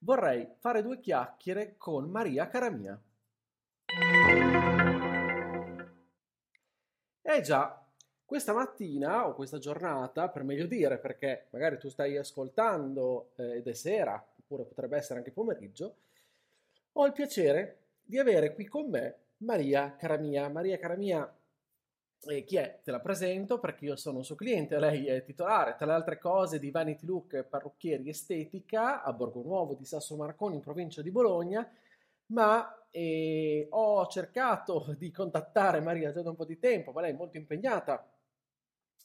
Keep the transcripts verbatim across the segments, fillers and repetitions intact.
vorrei fare due chiacchiere con Maria Caramia. Eh già, questa mattina o questa giornata, per meglio dire, perché magari tu stai ascoltando eh, ed è sera, oppure potrebbe essere anche pomeriggio, ho il piacere di avere qui con me Maria Caramia. Maria Caramia eh, chi è? Te la presento perché io sono un suo cliente, lei è titolare tra le altre cose di Vanity Look Parrucchieri Estetica a Borgo Nuovo di Sasso Marconi in provincia di Bologna, ma eh, ho cercato di contattare Maria già da un po' di tempo, ma lei è molto impegnata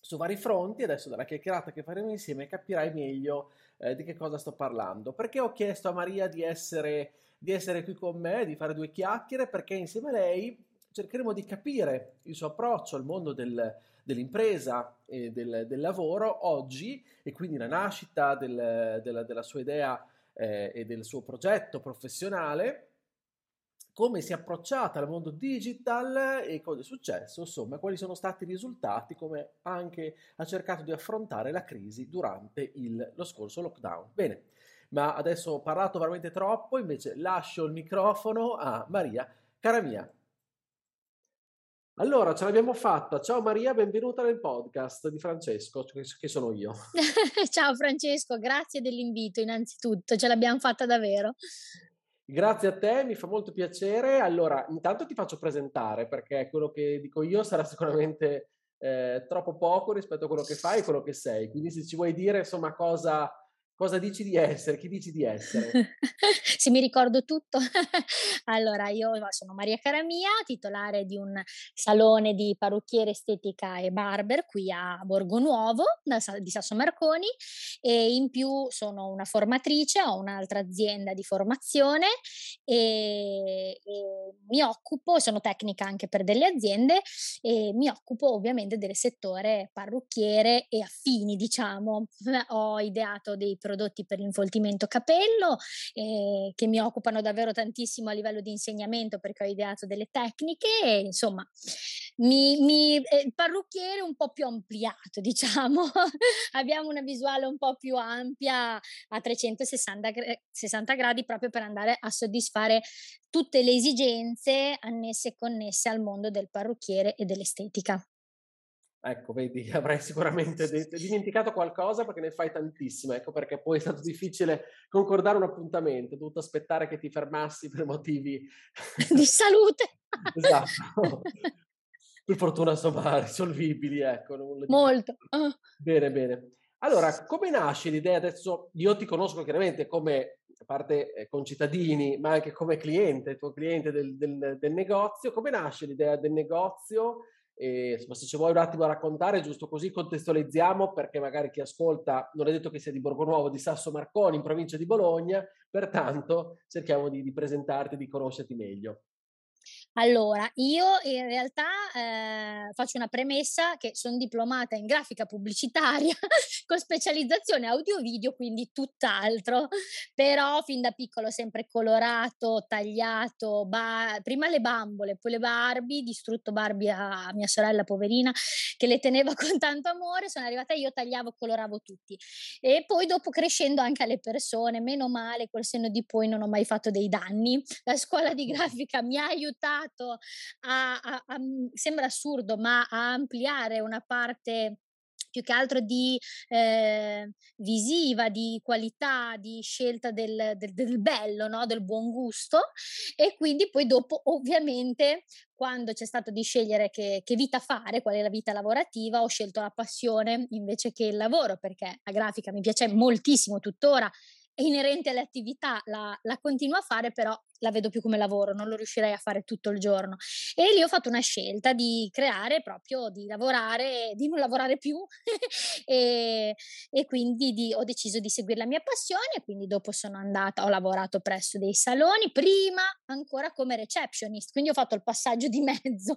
su vari fronti. Adesso dalla chiacchierata che faremo insieme capirai meglio eh, di che cosa sto parlando, perché ho chiesto a Maria di essere, di essere qui con me, di fare due chiacchiere, perché insieme a lei cercheremo di capire il suo approccio al mondo del, dell'impresa e del, del lavoro oggi, e quindi la nascita del, della, della sua idea eh, e del suo progetto professionale, come si è approcciata al mondo digital e cosa è successo, insomma, quali sono stati i risultati, come anche ha cercato di affrontare la crisi durante il, lo scorso lockdown. Bene, ma adesso ho parlato veramente troppo, invece lascio il microfono a Maria Caramia. Allora, ce l'abbiamo fatta. Ciao Maria, benvenuta nel podcast di Francesco, che sono io. Ciao Francesco, grazie dell'invito innanzitutto, ce l'abbiamo fatta davvero. Grazie a te, mi fa molto piacere. Allora, intanto ti faccio presentare, perché quello che dico io sarà sicuramente eh, troppo poco rispetto a quello che fai e quello che sei. Quindi se ci vuoi dire, insomma, cosa... Cosa dici di essere? Chi dici di essere? Se mi ricordo tutto. Allora, io sono Maria Caramia, titolare di un salone di parrucchiere estetica e barber qui a Borgo Nuovo di Sasso Marconi, e in più sono una formatrice, ho un'altra azienda di formazione e, e mi occupo, sono tecnica anche per delle aziende, e mi occupo ovviamente del settore parrucchiere e affini, diciamo. Ho ideato dei prodotti per l'infoltimento capello eh, che mi occupano davvero tantissimo a livello di insegnamento, perché ho ideato delle tecniche e insomma mi, mi, eh, il parrucchiere un po' più ampliato, diciamo. Abbiamo una visuale un po' più ampia a trecentosessanta gradi, proprio per andare a soddisfare tutte le esigenze annesse e connesse al mondo del parrucchiere e dell'estetica. Ecco, vedi, avrei sicuramente detto, dimenticato qualcosa, perché ne fai tantissima. Ecco perché poi è stato difficile concordare un appuntamento, ho dovuto aspettare che ti fermassi per motivi di salute. Esatto. Per fortuna, insomma, risolvibili, ecco. Non molto. Bene, bene. Allora, come nasce l'idea? Adesso io ti conosco chiaramente come, a parte eh, concittadini, ma anche come cliente, tuo cliente del, del, del negozio. Come nasce l'idea del negozio? E, insomma, se ci vuoi un attimo raccontare, giusto così contestualizziamo, perché magari chi ascolta non è detto che sia di Borgo Nuovo, di Sasso Marconi, in provincia di Bologna, pertanto cerchiamo di, di presentarti, di conoscerti meglio. Allora, io in realtà eh, faccio una premessa che sono diplomata in grafica pubblicitaria con specializzazione audio-video, quindi tutt'altro, però fin da piccolo ho sempre colorato, tagliato, ba- prima le bambole, poi le Barbie, distrutto Barbie a mia sorella poverina che le teneva con tanto amore, sono arrivata io, tagliavo, coloravo tutti, e poi dopo crescendo anche alle persone, meno male, col senno di poi non ho mai fatto dei danni. La scuola di grafica mi ha aiutato A, a, a, sembra assurdo, ma a ampliare una parte più che altro di eh, visiva, di qualità, di scelta del, del, del bello, no? Del buon gusto. E quindi poi dopo, ovviamente, quando c'è stato di scegliere che, che vita fare, qual è la vita lavorativa, ho scelto la passione invece che il lavoro, perché la grafica mi piace moltissimo tuttora, inerente alle attività, la, la continuo a fare, però la vedo più come lavoro, non lo riuscirei a fare tutto il giorno. E lì ho fatto una scelta di creare, proprio di lavorare, di non lavorare più e, e quindi di, ho deciso di seguire la mia passione, quindi dopo sono andata, ho lavorato presso dei saloni, prima ancora come receptionist, quindi ho fatto il passaggio di mezzo,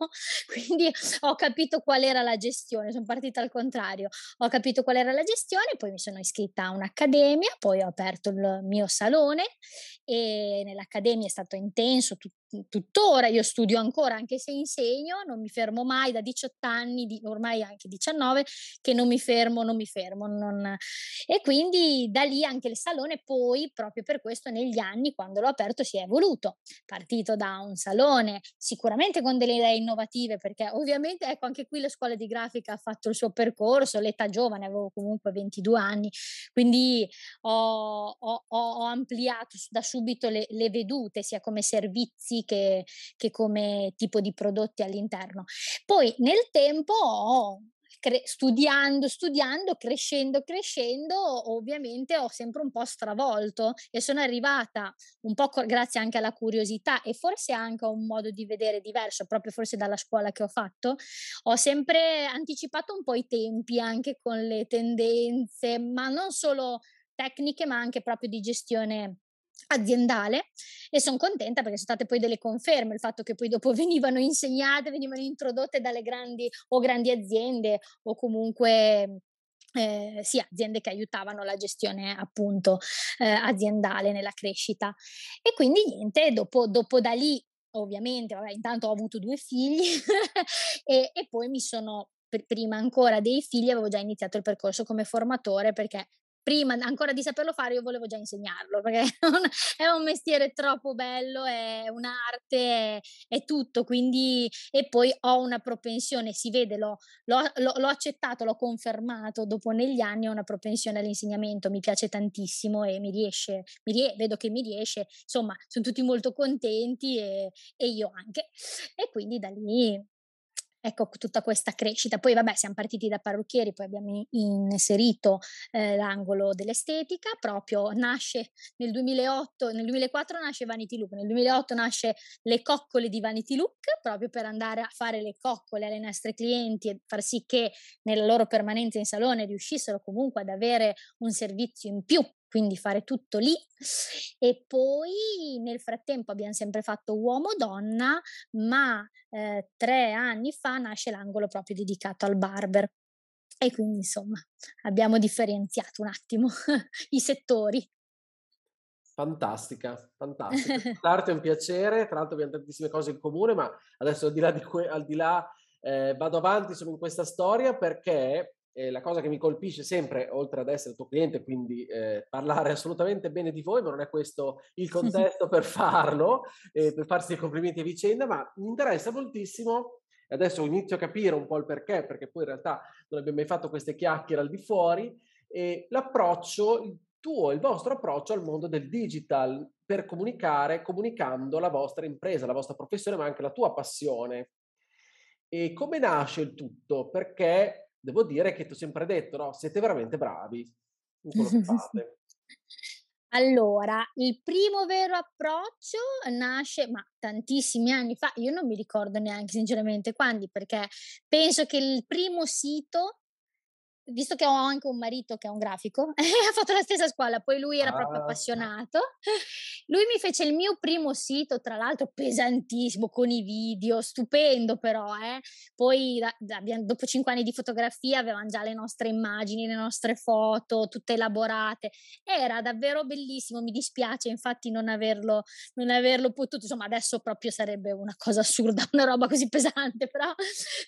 quindi ho capito qual era la gestione, sono partita al contrario, ho capito qual era la gestione, poi mi sono iscritta a un'accademia, poi ho aperto il mio salone e nell'accademia è stato intenso, tutto tuttora io studio ancora, anche se insegno non mi fermo mai, da diciotto anni di, ormai anche diciannove che non mi fermo, non mi fermo non... e quindi da lì anche il salone poi proprio per questo negli anni quando l'ho aperto si è evoluto, partito da un salone sicuramente con delle idee innovative, perché ovviamente ecco anche qui la scuola di grafica ha fatto il suo percorso, l'età giovane, avevo comunque ventidue anni, quindi ho, ho, ho ampliato da subito le, le vedute sia come servizi Che, che come tipo di prodotti all'interno. Poi nel tempo ho Cre- studiando, studiando, crescendo, crescendo, ovviamente ho sempre un po' stravolto e sono arrivata un po' co- grazie anche alla curiosità e forse anche a un modo di vedere diverso, proprio forse dalla scuola che ho fatto, ho sempre anticipato un po' i tempi anche con le tendenze, ma non solo tecniche ma anche proprio di gestione aziendale, e sono contenta perché sono state poi delle conferme, il fatto che poi dopo venivano insegnate, venivano introdotte dalle grandi o grandi aziende o comunque eh, sì, aziende che aiutavano la gestione appunto eh, aziendale nella crescita. E quindi niente, dopo, dopo da lì ovviamente, vabbè, intanto ho avuto due figli e, e poi mi sono, pr- prima ancora dei figli avevo già iniziato il percorso come formatore, perché prima ancora di saperlo fare io volevo già insegnarlo, perché è un, è un mestiere troppo bello, è un'arte, è, è tutto, quindi e poi ho una propensione, si vede, l'ho, l'ho, l'ho accettato, l'ho confermato dopo negli anni, ho una propensione all'insegnamento, mi piace tantissimo e mi riesce, mi rie, vedo che mi riesce, insomma sono tutti molto contenti e, e io anche, e quindi da lì... Ecco tutta questa crescita, poi vabbè siamo partiti da parrucchieri, poi abbiamo inserito eh, l'angolo dell'estetica, proprio nasce nel duemilaotto, nel duemilaquattro nasce Vanity Look, nel duemilaotto nasce le coccole di Vanity Look, proprio per andare a fare le coccole alle nostre clienti e far sì che nella loro permanenza in salone riuscissero comunque ad avere un servizio in più, quindi fare tutto lì. E poi nel frattempo abbiamo sempre fatto uomo-donna, ma eh, tre anni fa nasce l'angolo proprio dedicato al barber, e quindi insomma abbiamo differenziato un attimo i settori. Fantastica, fantastica. L'arte è un piacere, tra l'altro abbiamo tantissime cose in comune, ma adesso al di là, di que- al di là eh, vado avanti insomma, in questa storia, perché... Eh, la cosa che mi colpisce sempre, oltre ad essere il tuo cliente, quindi eh, parlare assolutamente bene di voi, ma non è questo il contesto per farlo, eh, per farsi dei complimenti a vicenda, ma mi interessa moltissimo, e adesso inizio a capire un po' il perché, perché poi in realtà non abbiamo mai fatto queste chiacchiere al di fuori, eh, l'approccio, il tuo, il vostro approccio al mondo del digital, per comunicare, comunicando la vostra impresa, la vostra professione, ma anche la tua passione. E come nasce il tutto? Perché... Devo dire che ti ho sempre detto, no? Siete veramente bravi in quello che fate. Allora, il primo vero approccio nasce, ma tantissimi anni fa, io non mi ricordo neanche sinceramente quando, perché penso che il primo sito, visto che ho anche un marito che è un grafico, ha fatto la stessa scuola, poi lui era ah. proprio appassionato, lui mi fece il mio primo sito, tra l'altro pesantissimo, con i video, stupendo però, eh. Poi da, da, dopo cinque anni di fotografia avevamo già le nostre immagini, le nostre foto, tutte elaborate, era davvero bellissimo, mi dispiace infatti non averlo, non averlo potuto, insomma adesso proprio sarebbe una cosa assurda, una roba così pesante, però,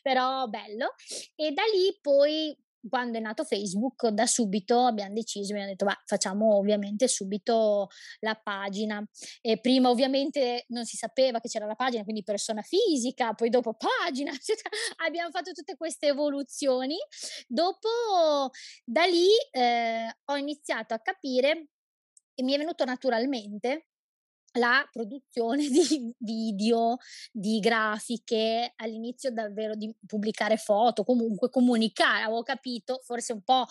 però bello. E da lì poi... Quando è nato Facebook, da subito abbiamo deciso, abbiamo detto, va, facciamo ovviamente subito la pagina. E prima ovviamente non si sapeva che c'era la pagina, quindi persona fisica, poi dopo pagina, eccetera. Abbiamo fatto tutte queste evoluzioni. Dopo, da lì eh, ho iniziato a capire e mi è venuto naturalmente la produzione di video, di grafiche, all'inizio davvero di pubblicare foto, comunque comunicare, avevo capito, forse un po'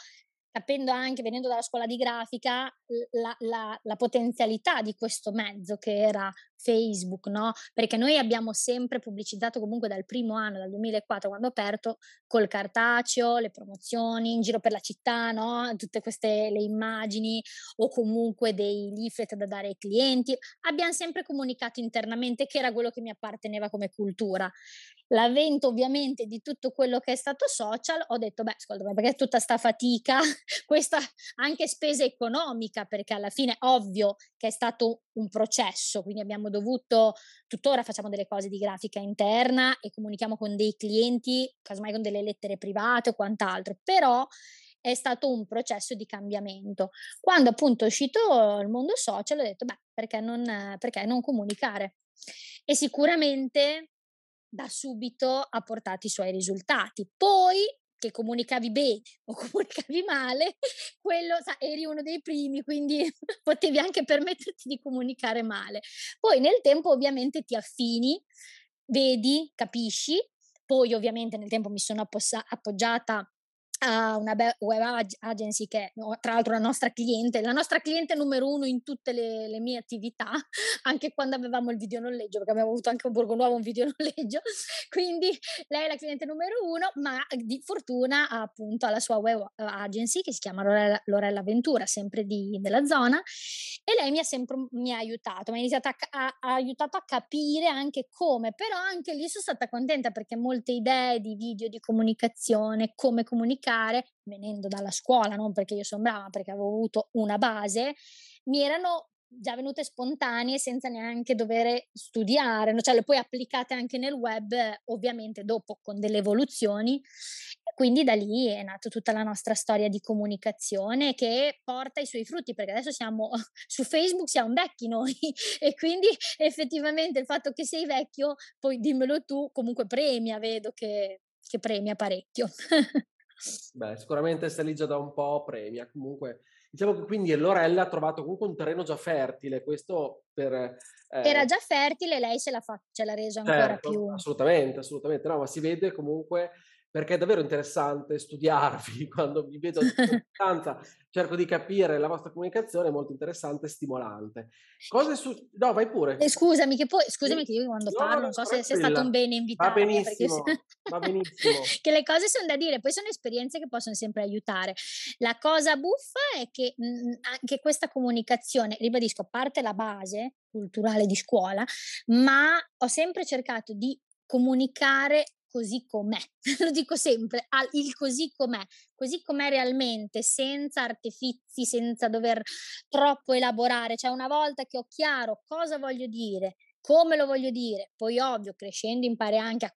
capendo anche, venendo dalla scuola di grafica, la, la, la potenzialità di questo mezzo che era Facebook, no? Perché noi abbiamo sempre pubblicizzato comunque dal primo anno, dal duemilaquattro, quando ho aperto, col cartaceo, le promozioni, in giro per la città, no? Tutte queste le immagini o comunque dei leaflet da dare ai clienti. Abbiamo sempre comunicato internamente, che era quello che mi apparteneva come cultura. L'avvento ovviamente di tutto quello che è stato social, ho detto, beh, secondo me, perché tutta sta fatica, questa anche spesa economica, perché alla fine ovvio che è stato un processo, quindi abbiamo dovuto, tuttora facciamo delle cose di grafica interna e comunichiamo con dei clienti, casomai con delle lettere private o quant'altro, però è stato un processo di cambiamento. Quando appunto è uscito il mondo social ho detto, beh, perché non, perché non comunicare? E sicuramente da subito ha portato i suoi risultati. Poi che comunicavi bene o comunicavi male, quello, sa, eri uno dei primi, quindi potevi anche permetterti di comunicare male. Poi nel tempo ovviamente ti affini, vedi, capisci. Poi ovviamente nel tempo mi sono appossa- appoggiata a una web agency che è tra l'altro la nostra cliente, la nostra cliente numero uno in tutte le, le mie attività, anche quando avevamo il video noleggio, perché abbiamo avuto anche a Borgo Nuovo un video noleggio, quindi lei è la cliente numero uno, ma di fortuna ha appunto la sua web agency che si chiama Lorella, Lorella Ventura, sempre di, della zona, e lei mi ha sempre mi ha aiutato, mi ha iniziato a, a, ha aiutato a capire anche come, però anche lì sono stata contenta perché molte idee di video, di comunicazione, come comunicare, venendo dalla scuola, non perché io sono brava, perché avevo avuto una base, mi erano già venute spontanee senza neanche dover studiare, cioè le poi applicate anche nel web, ovviamente dopo con delle evoluzioni, quindi da lì è nata tutta la nostra storia di comunicazione che porta i suoi frutti, perché adesso siamo su Facebook, siamo vecchi noi e quindi effettivamente il fatto che sei vecchio, poi dimmelo tu, comunque premia, vedo che, che premia parecchio. Beh, sicuramente sta lì già da un po', premia comunque, diciamo che quindi Lorella ha trovato comunque un terreno già fertile, questo per eh... era già fertile, lei ce l'ha fa- ce l'ha reso ancora certo, più assolutamente assolutamente no, ma si vede comunque, perché è davvero interessante studiarvi, quando vi vedo a distanza cerco di capire la vostra comunicazione, è molto interessante e stimolante. Cose su... No, vai pure. Eh, scusami che poi, scusami che io quando no, parlo, no, non so se sei stato un bene invitato. Va benissimo, perché... va benissimo. Che le cose sono da dire, poi sono esperienze che possono sempre aiutare. La cosa buffa è che mh, anche questa comunicazione, ribadisco, a parte la base culturale di scuola, ma ho sempre cercato di comunicare così com'è, lo dico sempre, il così com'è, così com'è realmente, senza artifici, senza dover troppo elaborare, cioè una volta che ho chiaro cosa voglio dire, come lo voglio dire, poi ovvio crescendo impari anche a,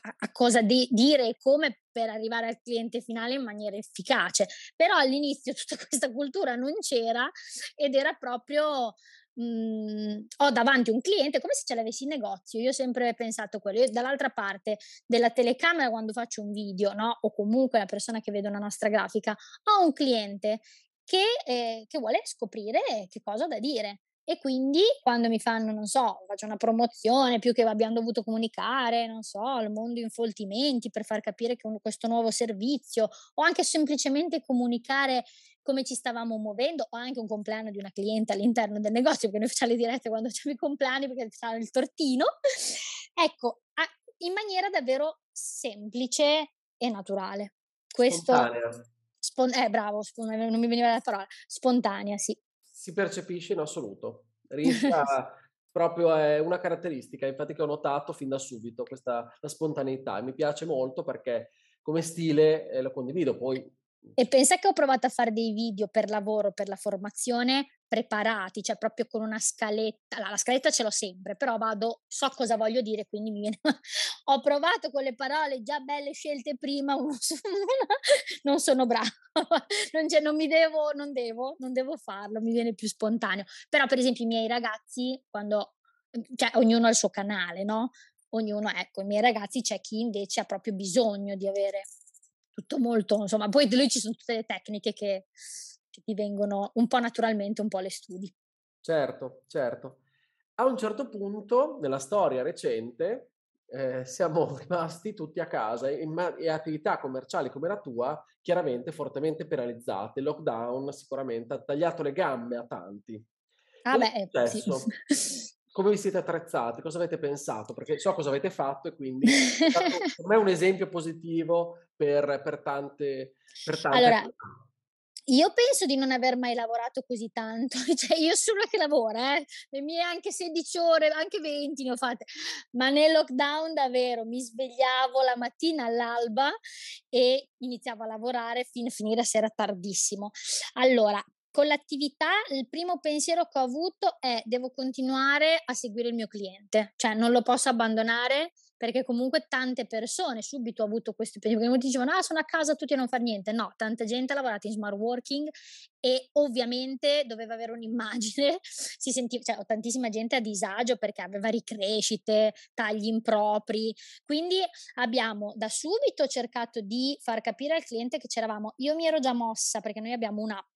a, a cosa de- dire e come per arrivare al cliente finale in maniera efficace, però all'inizio tutta questa cultura non c'era ed era proprio... Mm, ho davanti un cliente come se ce l'avessi in negozio, io ho sempre pensato quello, io dall'altra parte della telecamera quando faccio un video, no? O comunque la persona che vede una nostra grafica, ho un cliente che, eh, che vuole scoprire che cosa ho da dire e quindi quando mi fanno, non so, faccio una promozione più che abbiamo dovuto comunicare, non so, il mondo infoltimenti per far capire che un, questo nuovo servizio o anche semplicemente comunicare come ci stavamo muovendo, o anche un compleanno di una cliente all'interno del negozio, perché noi facciamo le dirette quando facciamo i compleanni, perché facciamo il tortino, ecco, in maniera davvero semplice e naturale. Questo, spontanea. Spon- eh, bravo, non mi veniva la parola, spontanea, sì. Si percepisce in assoluto, rientra proprio, è una caratteristica, infatti che ho notato fin da subito, questa la spontaneità, e mi piace molto perché come stile eh, lo condivido, poi... E pensa che ho provato a fare dei video per lavoro, per la formazione, preparati, cioè proprio con una scaletta, la, la scaletta ce l'ho sempre, però vado, so cosa voglio dire, quindi mi viene... ho provato con le parole già belle scelte prima, non sono brava, non, c'è, non mi devo, non devo, non devo farlo, mi viene più spontaneo, però per esempio i miei ragazzi, quando, cioè ognuno ha il suo canale, no? Ognuno, ecco, i miei ragazzi c'è chi invece ha proprio bisogno di avere... tutto molto, insomma, poi di lui ci sono tutte le tecniche che, che ti vengono un po' naturalmente, un po' le studi. Certo, certo. A un certo punto, nella storia recente, eh, siamo rimasti tutti a casa e, e attività commerciali come la tua, chiaramente fortemente penalizzate. Il lockdown sicuramente ha tagliato le gambe a tanti. Ah beh, sì. come vi siete attrezzati? Cosa avete pensato? Perché so cosa avete fatto e quindi è stato, per me è un esempio positivo per, per tante, per tante allora, persone. Io penso di non aver mai lavorato così tanto, cioè io sono la che lavora, eh? Le mie anche sedici ore, anche venti ne ho fatte, ma nel lockdown davvero mi svegliavo la mattina all'alba e iniziavo a lavorare fino a finire a sera tardissimo. Allora, con l'attività il primo pensiero che ho avuto è: devo continuare a seguire il mio cliente, cioè non lo posso abbandonare, perché comunque tante persone subito ho avuto questo pensiero, perché dicevano ah sono a casa tutti a non fare niente, no, tanta gente ha lavorato in smart working e ovviamente doveva avere un'immagine, si sentiva, cioè tantissima gente a disagio perché aveva ricrescite, tagli impropri, quindi abbiamo da subito cercato di far capire al cliente che c'eravamo, io mi ero già mossa perché noi abbiamo un'app,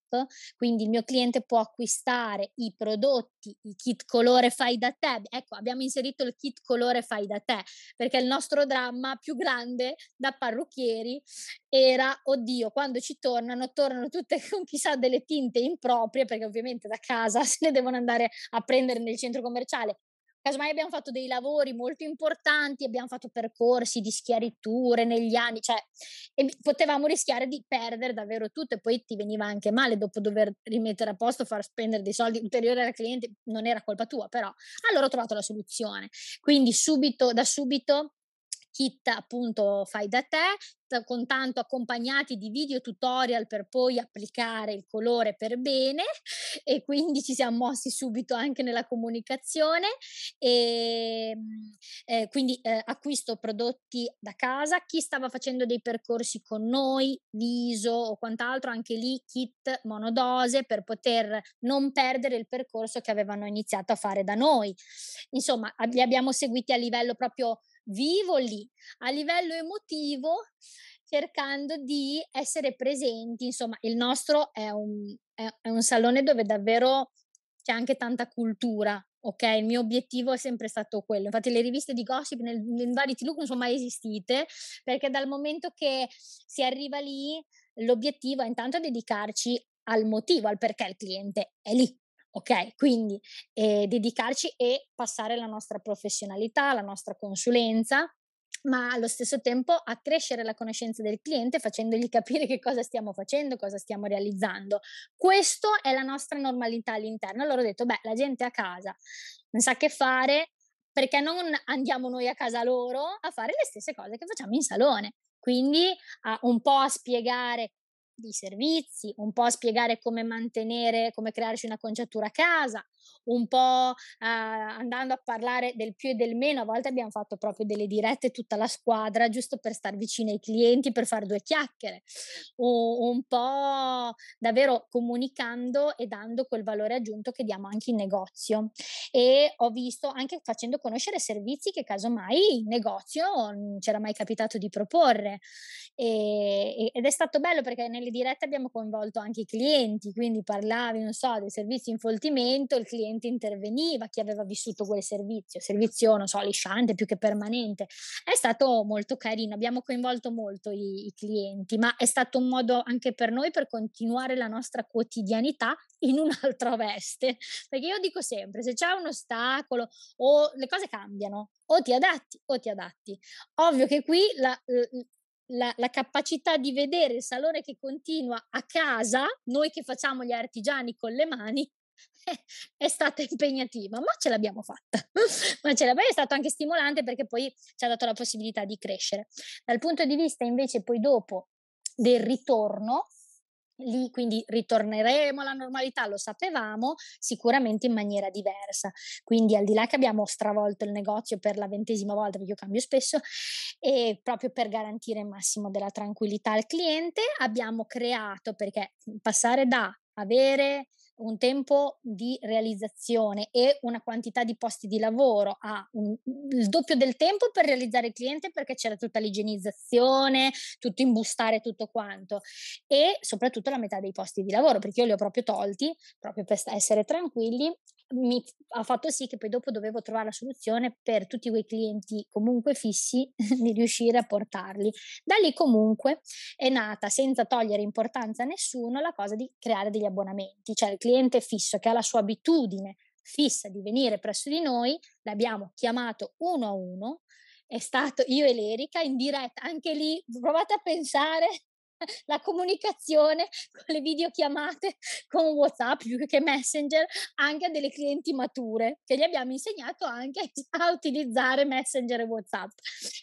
quindi il mio cliente può acquistare i prodotti, i kit colore fai da te, ecco abbiamo inserito il kit colore fai da te perché il nostro dramma più grande da parrucchieri era oddio quando ci tornano tornano tutte con chissà delle tinte improprie perché ovviamente da casa se ne devono andare a prendere nel centro commerciale. Casomai abbiamo fatto dei lavori molto importanti, abbiamo fatto percorsi di schiariture negli anni, cioè e potevamo rischiare di perdere davvero tutto e poi ti veniva anche male dopo dover rimettere a posto, far spendere dei soldi ulteriori al cliente, non era colpa tua però. Allora ho trovato la soluzione, quindi subito, da subito kit appunto fai da te, con tanto accompagnati di video tutorial per poi applicare il colore per bene e quindi ci siamo mossi subito anche nella comunicazione e eh, quindi eh, acquisto prodotti da casa, chi stava facendo dei percorsi con noi, viso o quant'altro, anche lì kit monodose per poter non perdere il percorso che avevano iniziato a fare da noi, insomma li abbiamo seguiti a livello proprio vivo lì, a livello emotivo, cercando di essere presenti, insomma il nostro è un, è, è un salone dove davvero c'è anche tanta cultura, ok? Il mio obiettivo è sempre stato quello, infatti le riviste di gossip nel, nel Vanity Look non sono mai esistite, perché dal momento che si arriva lì l'obiettivo è intanto dedicarci al motivo, al perché il cliente è lì. Ok, quindi eh, dedicarci e passare la nostra professionalità, la nostra consulenza, ma allo stesso tempo accrescere la conoscenza del cliente facendogli capire che cosa stiamo facendo, cosa stiamo realizzando. Questa è la nostra normalità all'interno. Allora ho detto, beh, la gente a casa non sa che fare, perché non andiamo noi a casa loro a fare le stesse cose che facciamo in salone? Quindi a, un po' a spiegare di servizi, un po' a spiegare come mantenere, come crearci un'acconciatura a casa, un po' eh, andando a parlare del più e del meno, a volte abbiamo fatto proprio delle dirette tutta la squadra, giusto per star vicini ai clienti, per fare due chiacchiere, o, un po' davvero comunicando e dando quel valore aggiunto che diamo anche in negozio. E ho visto anche facendo conoscere servizi che casomai in negozio non c'era mai capitato di proporre e, ed è stato bello perché nelle dirette abbiamo coinvolto anche i clienti, quindi parlavi, non so, dei servizi in foltimento, il cliente interveniva, chi aveva vissuto quel servizio, servizio non so, lisciante più che permanente, è stato molto carino, abbiamo coinvolto molto i, i clienti, ma è stato un modo anche per noi per continuare la nostra quotidianità in un'altra veste, perché io dico sempre, se c'è un ostacolo o le cose cambiano, o ti adatti o ti adatti, ovvio che qui la... La, la capacità di vedere il salone che continua a casa, noi che facciamo gli artigiani con le mani, è, è stata impegnativa, ma ce l'abbiamo fatta. Ma ce l'abbiamo, è stato anche stimolante perché poi ci ha dato la possibilità di crescere. Dal punto di vista invece poi dopo del ritorno, lì quindi ritorneremo alla normalità, lo sapevamo, sicuramente in maniera diversa, quindi al di là che abbiamo stravolto il negozio per la ventesima volta, perché io cambio spesso, e proprio per garantire il massimo della tranquillità al cliente abbiamo creato, perché passare da avere un tempo di realizzazione e una quantità di posti di lavoro a un, il doppio del tempo per realizzare il cliente, perché c'era tutta l'igienizzazione, tutto imbustare, tutto quanto, e soprattutto la metà dei posti di lavoro, perché io li ho proprio tolti proprio per essere tranquilli, mi ha fatto sì che poi dopo dovevo trovare la soluzione per tutti quei clienti comunque fissi di riuscire a portarli. Da lì comunque è nata, senza togliere importanza a nessuno, la cosa di creare degli abbonamenti, cioè il cliente fisso che ha la sua abitudine fissa di venire presso di noi, l'abbiamo chiamato uno a uno, è stato io e l'Erica in diretta, anche lì provate a pensare la comunicazione con le videochiamate con WhatsApp più che Messenger, anche a delle clienti mature, che gli abbiamo insegnato anche a utilizzare Messenger e WhatsApp.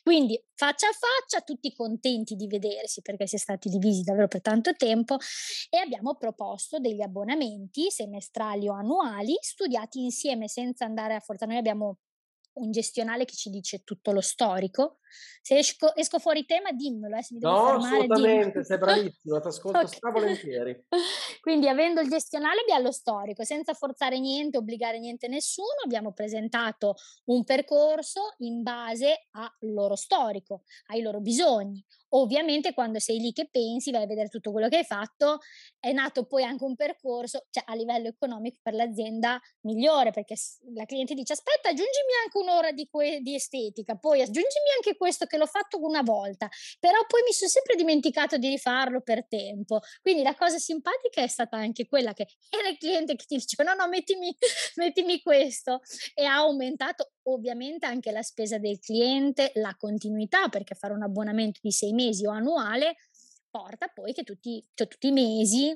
Quindi faccia a faccia, tutti contenti di vedersi perché si è stati divisi davvero per tanto tempo, e abbiamo proposto degli abbonamenti semestrali o annuali studiati insieme senza andare a forza. Noi abbiamo un gestionale che ci dice tutto lo storico. Se esco, esco fuori tema, dimmelo. Eh, se mi devo no, fermare, assolutamente, dimmelo. Sei bravissimo, ti ascolto okay. stravolentieri. Quindi, avendo il gestionale, abbiamo lo storico, senza forzare niente, obbligare niente nessuno, abbiamo presentato un percorso in base al loro storico, ai loro bisogni. Ovviamente quando sei lì che pensi, vai a vedere tutto quello che hai fatto, è nato poi anche un percorso, cioè, a livello economico per l'azienda migliore, perché la cliente dice aspetta aggiungimi anche un'ora di, que- di estetica, poi aggiungimi anche questo che l'ho fatto una volta, però poi mi sono sempre dimenticato di rifarlo per tempo. Quindi la cosa simpatica è stata anche quella che era il cliente che ti dice no no mettimi, mettimi questo, e ha aumentato ovviamente anche la spesa del cliente, la continuità, perché fare un abbonamento di sei mesi o annuale porta poi che tutti, cioè tutti i mesi,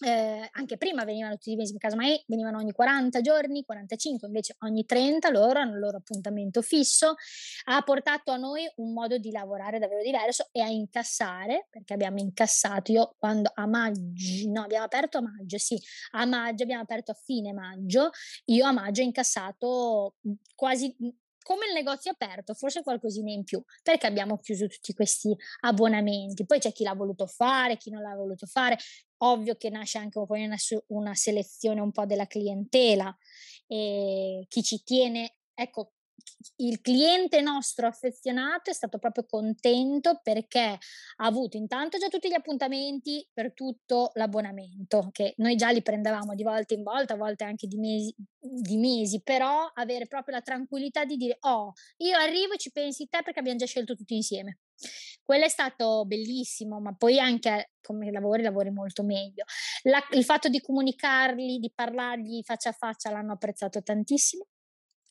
eh, anche prima venivano tutti i mesi, casomai venivano ogni quaranta giorni, quarantacinque, invece ogni trenta loro hanno il loro appuntamento fisso. Ha portato a noi un modo di lavorare davvero diverso e a incassare, perché abbiamo incassato, io quando a maggio, no abbiamo aperto a maggio, sì, a maggio abbiamo aperto a fine maggio, io a maggio ho incassato quasi... come il negozio aperto, forse qualcosina in più, perché abbiamo chiuso tutti questi abbonamenti. Poi c'è chi l'ha voluto fare, chi non l'ha voluto fare, ovvio che nasce anche poi una, una selezione un po' della clientela, e chi ci tiene, ecco, il cliente nostro affezionato è stato proprio contento perché ha avuto intanto già tutti gli appuntamenti per tutto l'abbonamento, che noi già li prendevamo di volta in volta, a volte anche di mesi, di mesi, però avere proprio la tranquillità di dire oh, io arrivo e ci pensi te perché abbiamo già scelto tutti insieme. Quello è stato bellissimo, ma poi anche come lavori, lavori molto meglio. La, il fatto di comunicarli, di parlargli faccia a faccia l'hanno apprezzato tantissimo.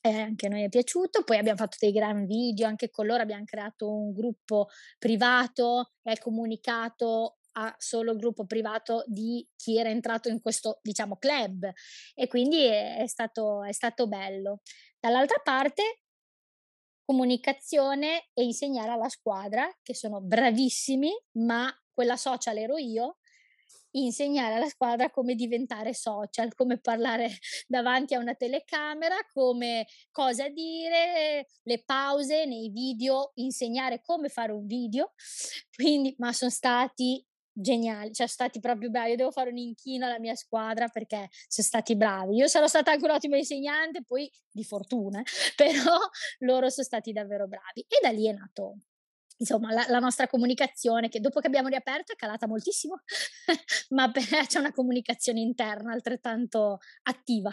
Eh, anche a noi è piaciuto, poi abbiamo fatto dei gran video, anche con loro abbiamo creato un gruppo privato e comunicato a solo il gruppo privato di chi era entrato in questo, diciamo, club, e quindi è, è, stato, è stato bello. Dall'altra parte comunicazione e insegnare alla squadra, che sono bravissimi, ma quella social ero io, insegnare alla squadra come diventare social, come parlare davanti a una telecamera, come cosa dire, le pause nei video, insegnare come fare un video. Quindi, ma sono stati geniali, cioè sono stati proprio bravi. Io devo fare un inchino alla mia squadra perché sono stati bravi. Io sono stata anche un'ottima insegnante, poi di fortuna, però loro sono stati davvero bravi, e da lì è nato, insomma, la, la nostra comunicazione, che dopo che abbiamo riaperto è calata moltissimo, ma c'è una comunicazione interna altrettanto attiva.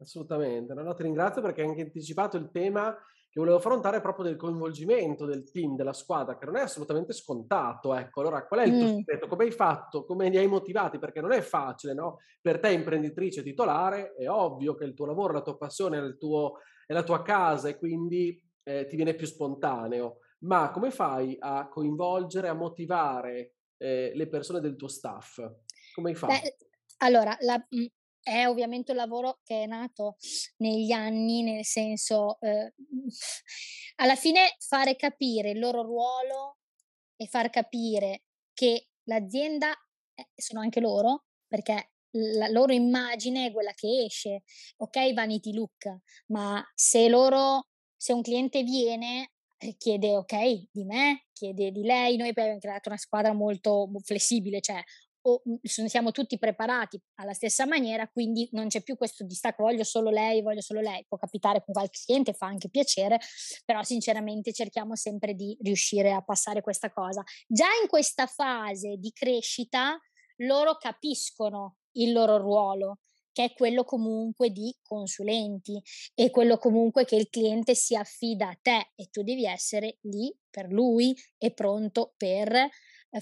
Assolutamente, no, no, ti ringrazio perché hai anche anticipato il tema che volevo affrontare, proprio del coinvolgimento del team, della squadra, che non è assolutamente scontato. Ecco, allora qual è il tuo segreto? Mm. Come hai fatto? Come li hai motivati? Perché non è facile, no? Per te imprenditrice titolare è ovvio che il tuo lavoro, la tua passione è, il tuo, è la tua casa, e quindi eh, ti viene più spontaneo. Ma come fai a coinvolgere, a motivare eh, le persone del tuo staff? Come hai fatto? Beh, allora, la, è ovviamente un lavoro che è nato negli anni, nel senso, eh, alla fine fare capire il loro ruolo e far capire che l'azienda eh, sono anche loro, perché la loro immagine è quella che esce. Ok, Vanity Look, ma se loro, se un cliente viene... chiede ok di me, chiede di lei. Noi abbiamo creato una squadra molto flessibile, cioè o, siamo tutti preparati alla stessa maniera, quindi non c'è più questo distacco, voglio solo lei, voglio solo lei. Può capitare con qualche cliente, fa anche piacere, però sinceramente cerchiamo sempre di riuscire a passare questa cosa. Già in questa fase di crescita loro capiscono il loro ruolo, che è quello comunque di consulenti, e quello comunque che il cliente si affida a te e tu devi essere lì per lui e pronto per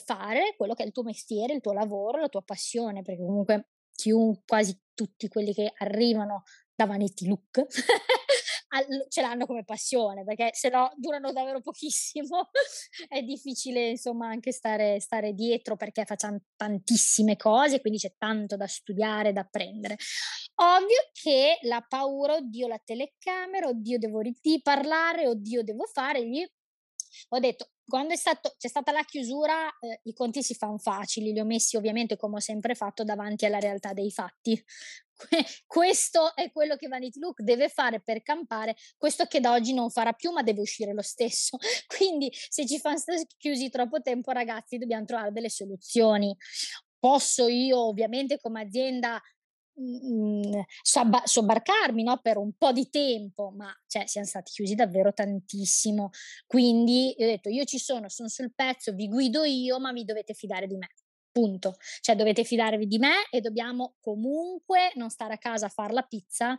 fare quello che è il tuo mestiere, il tuo lavoro, la tua passione, perché comunque chiun, quasi tutti quelli che arrivano da Vanity Look ce l'hanno come passione, perché se no durano davvero pochissimo. È difficile, insomma, anche stare, stare dietro, perché facciamo tantissime cose, quindi c'è tanto da studiare, da apprendere. Ovvio che la paura, oddio la telecamera, oddio devo rit- parlare, oddio devo fare gli... Ho detto, quando è stato, c'è stata la chiusura, eh, i conti si fanno facili, li ho messi ovviamente, come ho sempre fatto, davanti alla realtà dei fatti. Que- questo è quello che Vanity Look deve fare per campare, questo che da oggi non farà più, ma deve uscire lo stesso. Quindi se ci fanno st- chiusi troppo tempo, ragazzi, dobbiamo trovare delle soluzioni. Posso io ovviamente come azienda mh, sobba- sobbarcarmi, no, per un po' di tempo, ma cioè, siamo stati chiusi davvero tantissimo, quindi io ho detto, io ci sono, sono sul pezzo, vi guido io, ma vi dovete fidare di me, punto. Cioè dovete fidarvi di me e dobbiamo comunque non stare a casa a fare la pizza,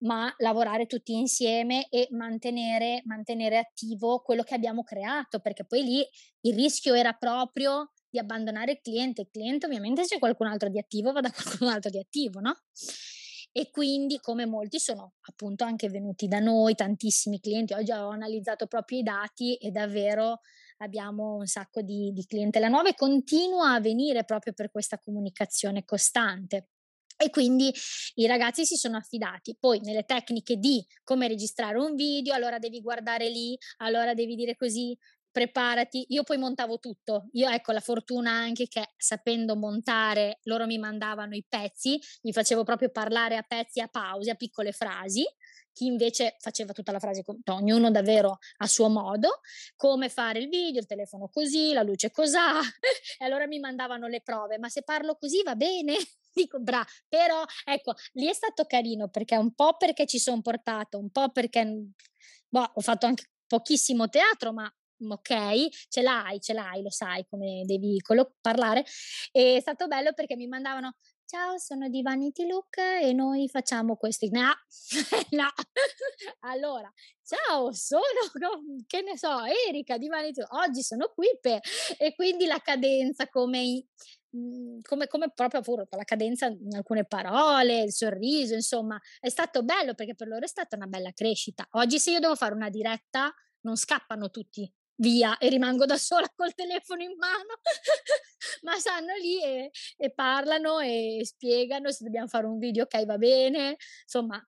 ma lavorare tutti insieme e mantenere, mantenere attivo quello che abbiamo creato, perché poi lì il rischio era proprio di abbandonare il cliente. Il cliente ovviamente, se c'è qualcun altro di attivo, va da qualcun altro di attivo, no? E quindi, come molti sono appunto anche venuti da noi, tantissimi clienti, oggi ho analizzato proprio i dati e davvero abbiamo un sacco di, di clientela nuova e continua a venire proprio per questa comunicazione costante. E quindi i ragazzi si sono affidati poi nelle tecniche di come registrare un video, allora devi guardare lì, allora devi dire così, preparati. Io poi montavo tutto, io ecco la fortuna anche che sapendo montare loro mi mandavano i pezzi, gli facevo proprio parlare a pezzi, a pause, a piccole frasi, chi invece faceva tutta la frase, ognuno davvero a suo modo, come fare il video, il telefono così, la luce cos'ha, e allora mi mandavano le prove, ma se parlo così va bene? Dico bra, però ecco, lì è stato carino, perché un po' perché ci sono portata, un po' perché boh, ho fatto anche pochissimo teatro, ma ok, ce l'hai, ce l'hai, lo sai come devi collo- parlare. E è stato bello perché mi mandavano, ciao, sono di Vanity Look e noi facciamo questo. No, no. Allora, ciao, sono, che ne so, Erika di Vanity Look, oggi sono qui per... E quindi la cadenza come... I... Come, come proprio appunto, la cadenza in alcune parole, il sorriso, insomma, è stato bello perché per loro è stata una bella crescita. Oggi se io devo fare una diretta non scappano tutti via e rimango da sola col telefono in mano, ma stanno lì e, e parlano e spiegano, se dobbiamo fare un video ok va bene, insomma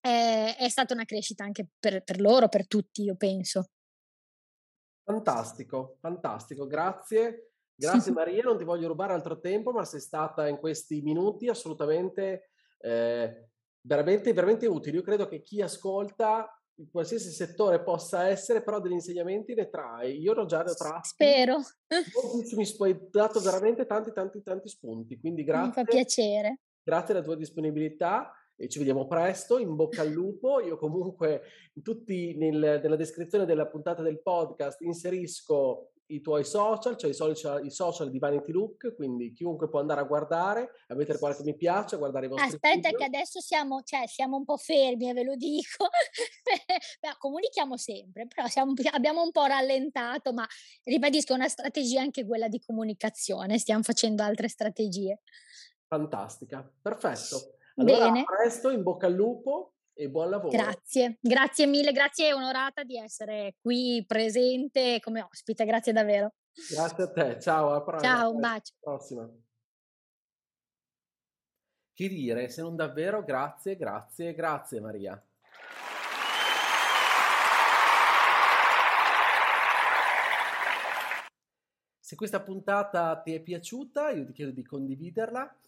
è, è stata una crescita anche per, per loro, per tutti, io penso. Fantastico, fantastico, grazie. Grazie Maria, non ti voglio rubare altro tempo, ma sei stata in questi minuti assolutamente eh, veramente, veramente utile. Io credo che chi ascolta, in qualsiasi settore possa essere, però degli insegnamenti ne trae. Io l'ho già tratto. Spero. Mi hai dato veramente tanti, tanti, tanti spunti, quindi grazie. Mi fa piacere. Grazie alla tua disponibilità. E ci vediamo presto, in bocca al lupo. Io comunque tutti nel, nella descrizione della puntata del podcast inserisco i tuoi social, cioè i social, i social di Vanity Look, quindi chiunque può andare a guardare, a mettere qualche mi piace, a guardare i vostri aspetta video. Che adesso siamo, cioè, siamo un po' fermi, ve lo dico. Beh, comunichiamo sempre, però siamo, abbiamo un po' rallentato, ma ribadisco, è una strategia anche quella di comunicazione, stiamo facendo altre strategie. Fantastica, perfetto. Allora, bene. A presto, in bocca al lupo e buon lavoro. Grazie, grazie mille, grazie, onorata di essere qui presente come ospite, grazie davvero. Grazie a te, ciao, a presto. Ciao, un bacio. Alla prossima. Che dire, se non davvero grazie, grazie, grazie Maria. Se questa puntata ti è piaciuta, io ti chiedo di condividerla.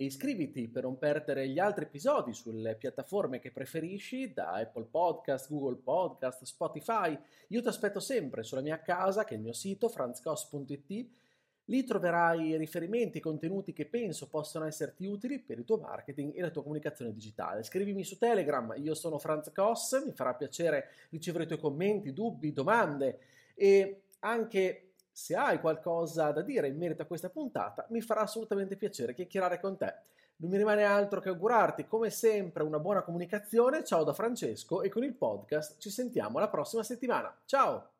E iscriviti per non perdere gli altri episodi sulle piattaforme che preferisci, da Apple Podcast, Google Podcast, Spotify. Io ti aspetto sempre sulla mia casa, che è il mio sito, franz cos punto it. Lì troverai riferimenti e contenuti che penso possano esserti utili per il tuo marketing e la tua comunicazione digitale. Scrivimi su Telegram, io sono franz cos, mi farà piacere ricevere i tuoi commenti, dubbi, domande e anche... Se hai qualcosa da dire in merito a questa puntata, mi farà assolutamente piacere chiacchierare con te. Non mi rimane altro che augurarti, come sempre, una buona comunicazione. Ciao da Francesco e con il podcast ci sentiamo la prossima settimana. Ciao!